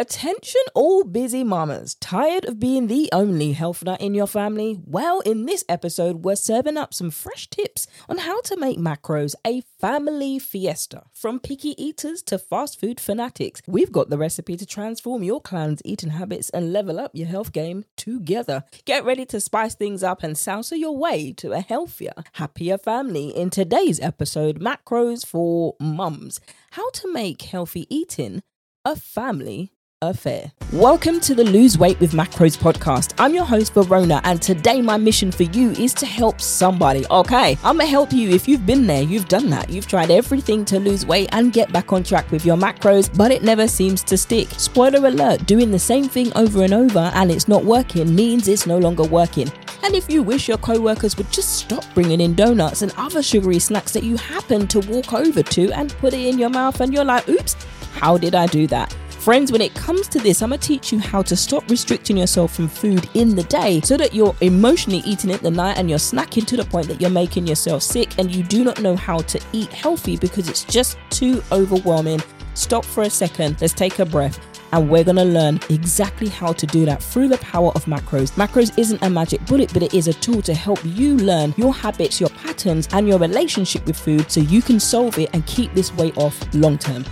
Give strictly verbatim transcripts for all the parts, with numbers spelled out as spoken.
Attention all busy mamas, tired of being the only health nut in your family? Well, in this episode, we're serving up some fresh tips on how to make macros a family fiesta. From picky eaters to fast food fanatics, we've got the recipe to transform your clown's eating habits and level up your health game together. Get ready to spice things up and salsa your way to a healthier, happier family in today's episode, Macros for Mums. How to make healthy eating a family affair. Welcome to the Lose Weight with Macros podcast. I'm your host Verona, and today my mission for you is to help somebody. Okay, I'm gonna help you if you've been there, you've done that, you've tried everything to lose weight and get back on track with your macros, but it never seems to stick. Spoiler alert, doing the same thing over and over and it's not working means it's no longer working. And if you wish your co-workers would just stop bringing in donuts and other sugary snacks that you happen to walk over to and put it in your mouth and you're like, oops, how did I do that? Friends, when it comes to this, I'm going to teach you how to stop restricting yourself from food in the day so that you're emotionally eating it the night and you're snacking to the point that you're making yourself sick and you do not know how to eat healthy because it's just too overwhelming. Stop for a second. Let's take a breath. And we're going to learn exactly how to do that through the power of macros. Macros isn't a magic bullet, but it is a tool to help you learn your habits, your patterns, and your relationship with food so you can solve it and keep this weight off long term.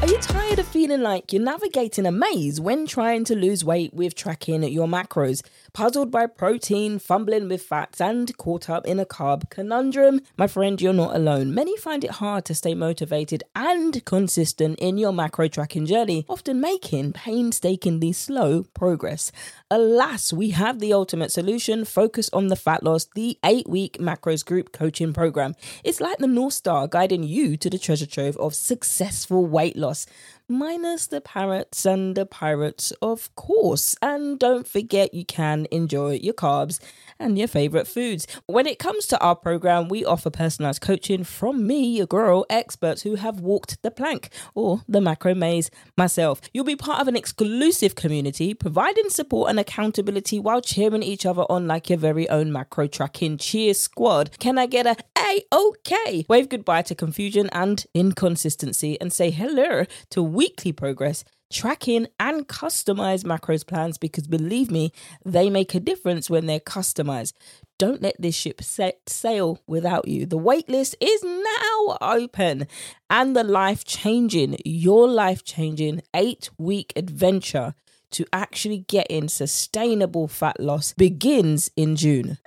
Are you tired of feeling like you're navigating a maze when trying to lose weight with tracking your macros? Puzzled by protein, fumbling with fats, and caught up in a carb conundrum? My friend, you're not alone. Many find it hard to stay motivated and consistent in your macro tracking journey, often making painstakingly slow progress. Alas, we have the ultimate solution, Focus on the Fat Loss, the eight-week macros group coaching program. It's like the North Star guiding you to the treasure trove of successful weight loss. Minus the parrots and the pirates, of course. And don't forget, you can enjoy your carbs and your favorite foods. When it comes to our program, we offer personalized coaching from me, your girl, experts who have walked the plank or the macro maze myself. You'll be part of an exclusive community, providing support and accountability while cheering each other on like your very own macro tracking cheer squad. Can I get a hey, okay? Wave goodbye to confusion and inconsistency and say hello to weekly progress, tracking and customized macros plans, because believe me, they make a difference when they're customized. Don't let this ship set sail without you. The waitlist is now open, and the life-changing, your life-changing eight-week adventure to actually get in sustainable fat loss begins in June.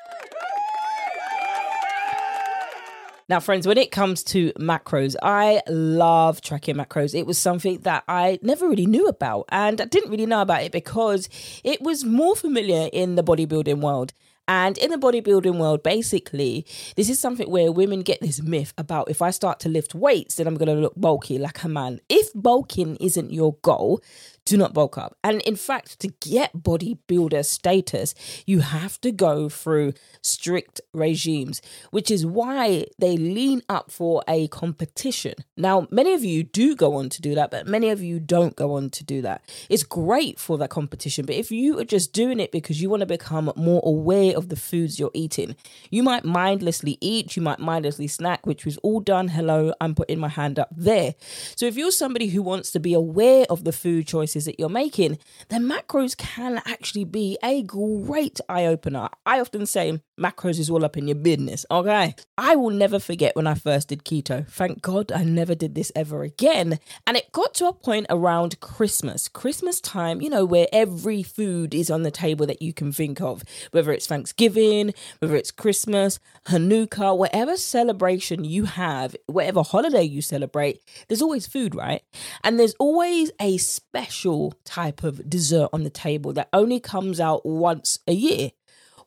Now, friends, when it comes to macros, I love tracking macros. It was something that I never really knew about, and I didn't really know about it because it was more familiar in the bodybuilding world. And in the bodybuilding world, basically, this is something where women get this myth about if I start to lift weights, then I'm going to look bulky like a man. If bulking isn't your goal, do not bulk up. And in fact, to get bodybuilder status, you have to go through strict regimes, which is why they lean up for a competition. Now, many of you do go on to do that, but many of you don't go on to do that. It's great for that competition, but if you are just doing it because you want to become more aware of Of the foods you're eating. You might mindlessly eat, you might mindlessly snack, which was all done. Hello, I'm putting my hand up there. So if you're somebody who wants to be aware of the food choices that you're making, then macros can actually be a great eye-opener. I often say macros is all up in your business, okay? I will never forget when I first did keto. Thank God I never did this ever again. And it got to a point around Christmas. Christmas time, you know, where every food is on the table that you can think of, whether it's Thanksgiving Thanksgiving, whether it's Christmas, Hanukkah, whatever celebration you have, whatever holiday you celebrate, there's always food, right? And there's always a special type of dessert on the table that only comes out once a year.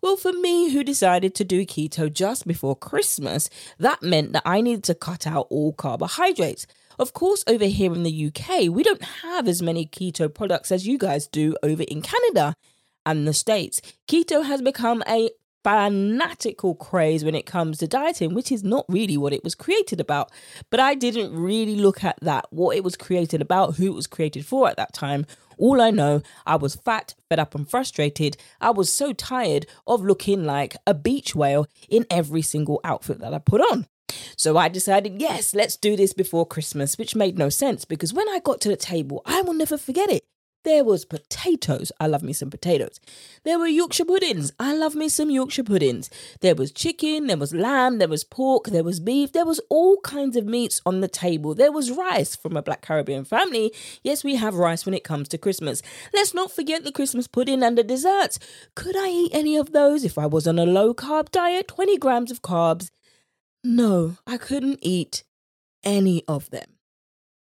Well, for me, who decided to do keto just before Christmas, that meant that I needed to cut out all carbohydrates. Of course, over here in the U K, we don't have as many keto products as you guys do over in Canada and the States. Keto has become a fanatical craze when it comes to dieting, which is not really what it was created about. But I didn't really look at that, what it was created about, who it was created for at that time. All I know, I was fat, fed up and frustrated. I was so tired of looking like a beach whale in every single outfit that I put on. So I decided, yes, let's do this before Christmas, which made no sense because when I got to the table, I will never forget it. There was potatoes. I love me some potatoes. There were Yorkshire puddings. I love me some Yorkshire puddings. There was chicken. There was lamb. There was pork. There was beef. There was all kinds of meats on the table. There was rice from a Black Caribbean family. Yes, we have rice when it comes to Christmas. Let's not forget the Christmas pudding and the desserts. Could I eat any of those if I was on a low carb diet? twenty grams of carbs. No, I couldn't eat any of them.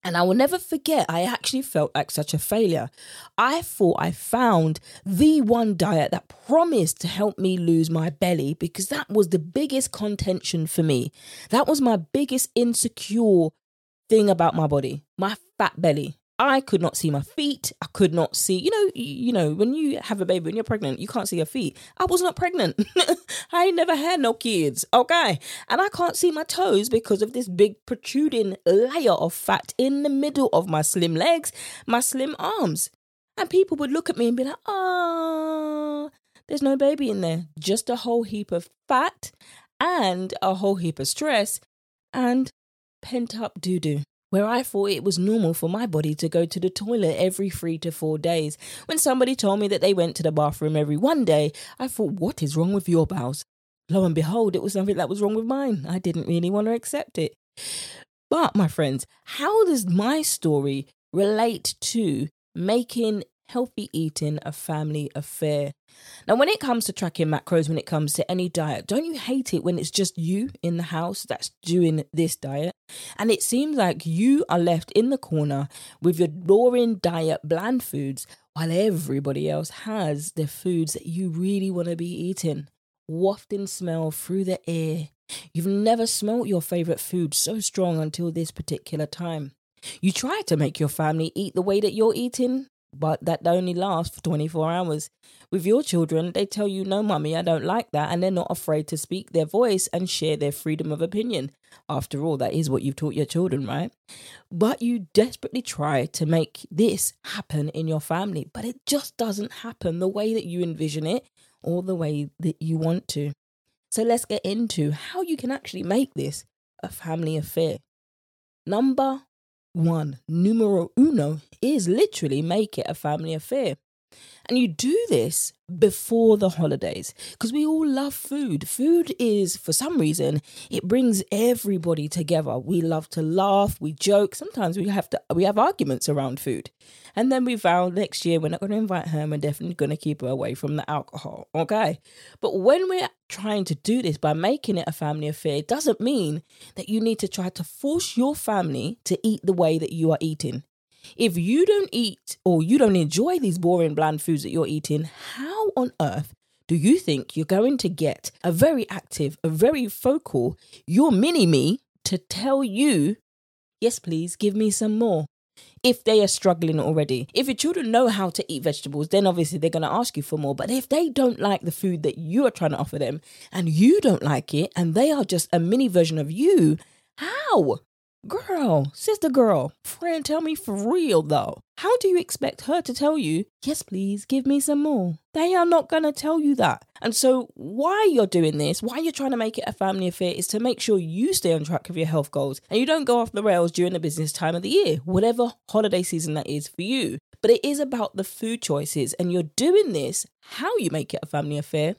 And I will never forget, I actually felt like such a failure. I thought I found the one diet that promised to help me lose my belly because that was the biggest contention for me. That was my biggest insecure thing about my body, my fat belly. I could not see my feet. I could not see, you know, you know, when you have a baby, when you're pregnant, you can't see your feet. I was not pregnant. I never had no kids. Okay. And I can't see my toes because of this big protruding layer of fat in the middle of my slim legs, my slim arms. And people would look at me and be like, oh, there's no baby in there. Just a whole heap of fat and a whole heap of stress and pent up doo-doo. Where I thought it was normal for my body to go to the toilet every three to four days. When somebody told me that they went to the bathroom every one day, I thought, what is wrong with your bowels? Lo and behold, it was something that was wrong with mine. I didn't really want to accept it. But my friends, how does my story relate to making healthy eating a family affair? Now, when it comes to tracking macros, when it comes to any diet, don't you hate it when it's just you in the house that's doing this diet? And it seems like you are left in the corner with your boring diet, bland foods, while everybody else has their foods that you really want to be eating, wafting smell through the air. You've never smelled your favorite food so strong until this particular time. You try to make your family eat the way that you're eating, but that only lasts for twenty-four hours. With your children, they tell you, no, mummy, I don't like that. And they're not afraid to speak their voice and share their freedom of opinion. After all, that is what you've taught your children, right? But you desperately try to make this happen in your family, but it just doesn't happen the way that you envision it or the way that you want to. So let's get into how you can actually make this a family affair. Number one, numero uno, is literally make it a family affair. And you do this before the holidays because we all love food. Food is, for some reason, it brings everybody together. We love to laugh, we joke. Sometimes we have to, we have arguments around food. And then we vow next year we're not going to invite her and we're definitely going to keep her away from the alcohol. Okay. But when we're trying to do this by making it a family affair, it doesn't mean that you need to try to force your family to eat the way that you are eating. If you don't eat or you don't enjoy these boring, bland foods that you're eating, how on earth do you think you're going to get a very active, a very focal, your mini me to tell you, yes, please give me some more? If they are struggling already, if your children know how to eat vegetables, then obviously they're going to ask you for more. But if they don't like the food that you are trying to offer them and you don't like it and they are just a mini version of you, how? Girl, sister girl, friend, tell me for real though. How do you expect her to tell you, yes, please give me some more? They are not going to tell you that. And so why you're doing this, why you're trying to make it a family affair is to make sure you stay on track with your health goals and you don't go off the rails during the business time of the year, whatever holiday season that is for you. But it is about the food choices, and you're doing this, how you make it a family affair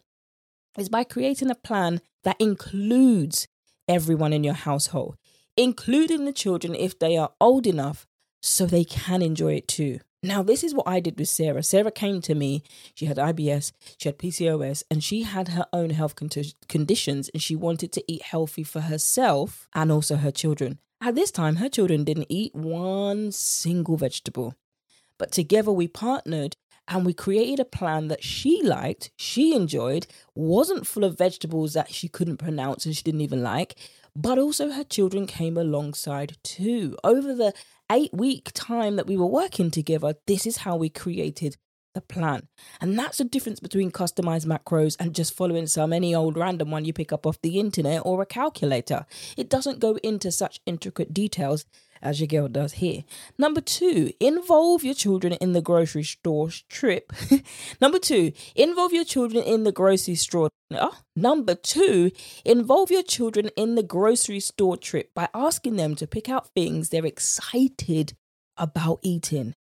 is by creating a plan that includes everyone in your household, including the children if they are old enough so they can enjoy it too. Now, this is what I did with Sarah. Sarah came to me. She had I B S, she had P C O S, and she had her own health con- conditions and she wanted to eat healthy for herself and also her children. At this time, her children didn't eat one single vegetable. But together we partnered and we created a plan that she liked, she enjoyed, wasn't full of vegetables that she couldn't pronounce and she didn't even like, but also her children came alongside too. Over the eight week time that we were working together, this is how we created the plan. And that's the difference between customized macros and just following some any old random one you pick up off the internet or a calculator. It doesn't go into such intricate details as your girl does here. Number two, involve your children in the grocery store trip. Number two, involve your children in the grocery store. Oh. Number two, involve your children in the grocery store trip by asking them to pick out things they're excited about eating,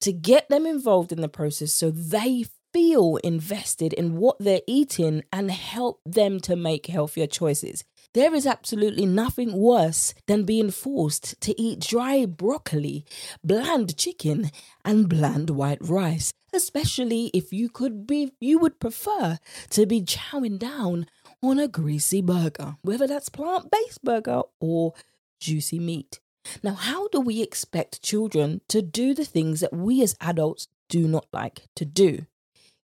to get them involved in the process so they feel invested in what they're eating and help them to make healthier choices. There is absolutely nothing worse than being forced to eat dry broccoli, bland chicken, and bland white rice, especially if you could be, you would prefer to be chowing down on a greasy burger, whether that's plant-based burger or juicy meat. Now, how do we expect children to do the things that we as adults do not like to do?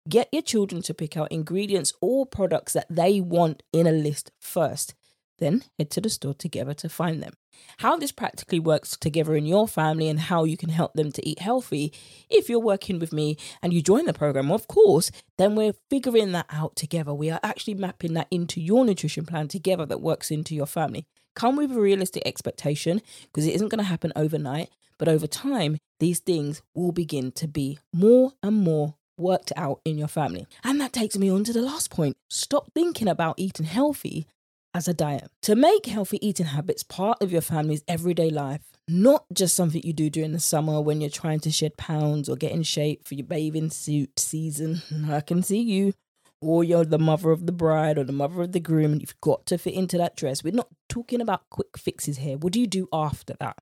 Get your children to pick out ingredients or products that they want in a list first. Then head to the store together to find them. How this practically works together in your family and how you can help them to eat healthy. If you're working with me and you join the program, of course, then we're figuring that out together. We are actually mapping that into your nutrition plan together that works into your family. Come with a realistic expectation because it isn't going to happen overnight. But over time, these things will begin to be more and more worked out in your family. And that takes me on to the last point. Stop thinking about eating healthy as a diet. To make healthy eating habits part of your family's everyday life, not just something you do during the summer when you're trying to shed pounds or get in shape for your bathing suit season. I can see you. Or you're the mother of the bride or the mother of the groom and you've got to fit into that dress. We're not talking about quick fixes here. What do you do after that?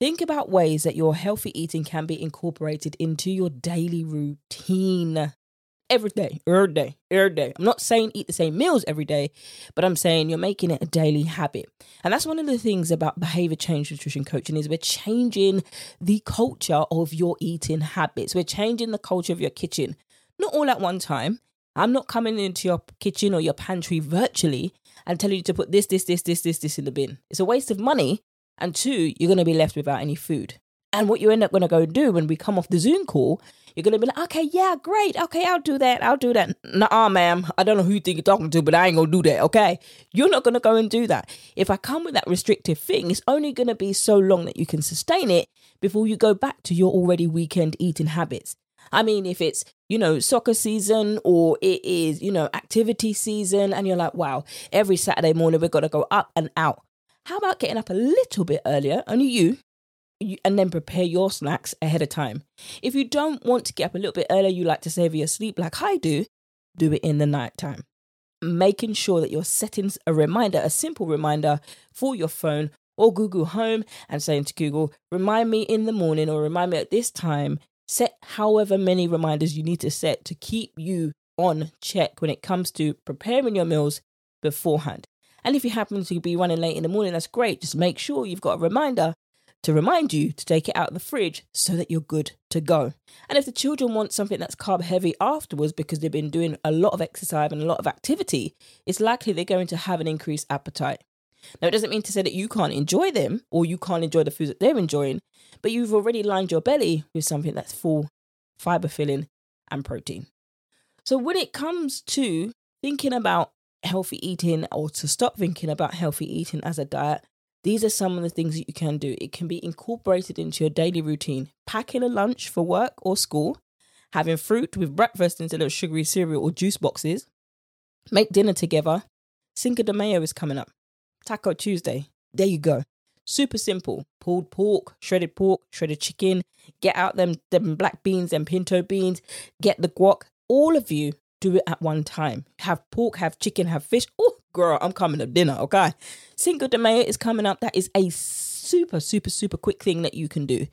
Think about ways that your healthy eating can be incorporated into your daily routine. Every day, every day, every day. I'm not saying eat the same meals every day, but I'm saying you're making it a daily habit. And that's one of the things about behavior change nutrition coaching is we're changing the culture of your eating habits. We're changing the culture of your kitchen. Not all at one time. I'm not coming into your kitchen or your pantry virtually and telling you to put this, this, this, this, this, this in the bin. It's a waste of money. And two, you're going to be left without any food. And what you end up going to go do when we come off the Zoom call, you're going to be like, okay, yeah, great. Okay, I'll do that. I'll do that. Nuh-uh, ma'am. I don't know who you think you're talking to, but I ain't going to do that, okay? You're not going to go and do that. If I come with that restrictive thing, it's only going to be so long that you can sustain it before you go back to your already weekend eating habits. I mean, if it's, you know, soccer season or it is, you know, activity season and you're like, wow, every Saturday morning we've got to go up and out. How about getting up a little bit earlier, only you, you, and then prepare your snacks ahead of time. If you don't want to get up a little bit earlier, you like to savor your sleep like I do, do it in the nighttime. Making sure that you're setting a reminder, a simple reminder for your phone or Google Home and saying to Google, remind me in the morning or remind me at this time. Set however many reminders you need to set to keep you on check when it comes to preparing your meals beforehand. And if you happen to be running late in the morning, that's great. Just make sure you've got a reminder to remind you to take it out of the fridge so that you're good to go. And if the children want something that's carb heavy afterwards because they've been doing a lot of exercise and a lot of activity, it's likely they're going to have an increased appetite. Now, it doesn't mean to say that you can't enjoy them or you can't enjoy the foods that they're enjoying, but you've already lined your belly with something that's full, fiber filling and protein. So when it comes to thinking about healthy eating or to stop thinking about healthy eating as a diet, these are some of the things that you can do. It can be incorporated into your daily routine, packing a lunch for work or school, having fruit with breakfast instead of sugary cereal or juice boxes, make dinner together. Cinco de Mayo is coming up. Taco Tuesday. There you go. Super simple. Pulled pork, shredded pork, shredded chicken. Get out them, them black beans, them pinto beans. Get the guac. All of you do it at one time. Have pork, have chicken, have fish. Oh, girl, I'm coming to dinner, okay? Cinco de Mayo is coming up. That is a super, super, super quick thing that you can do.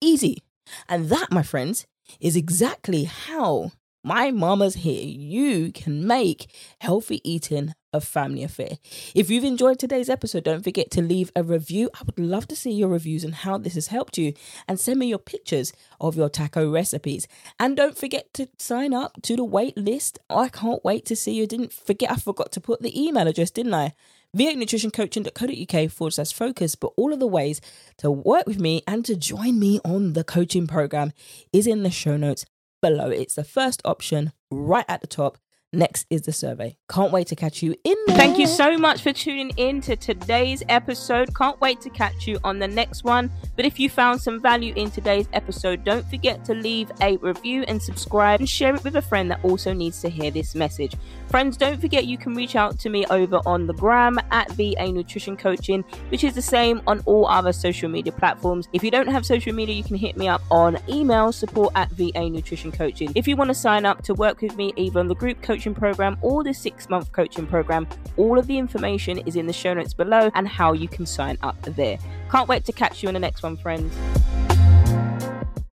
Easy. And that, my friends, is exactly how my mama's here. You can make healthy eating a family affair. If you've enjoyed today's episode, don't forget to leave a review. I would love to see your reviews and how this has helped you. And send me your pictures of your taco recipes. And don't forget to sign up to the wait list. I can't wait to see you. Didn't forget, I forgot to put the email address, didn't I? v eight nutrition coaching dot co dot u k forward slash focus. But all of the ways to work with me and to join me on the coaching program is in the show notes below. It's the first option right at the top. Next is the survey. Can't wait to catch you in there. Thank you so much for tuning in to today's episode. Can't wait to catch you on the next one. But if you found some value in today's episode, don't forget to leave a review and subscribe and share it with a friend that also needs to hear this message. Friends, don't forget you can reach out to me over on the gram at V A Nutrition Coaching, which is the same on all other social media platforms. If you don't have social media, you can hit me up on email, support at V A Nutrition Coaching. If you want to sign up to work with me, either on the group coaching program or the six-month coaching program, all of the information is in the show notes below and how you can sign up there. Can't wait to catch you in the next one, friends.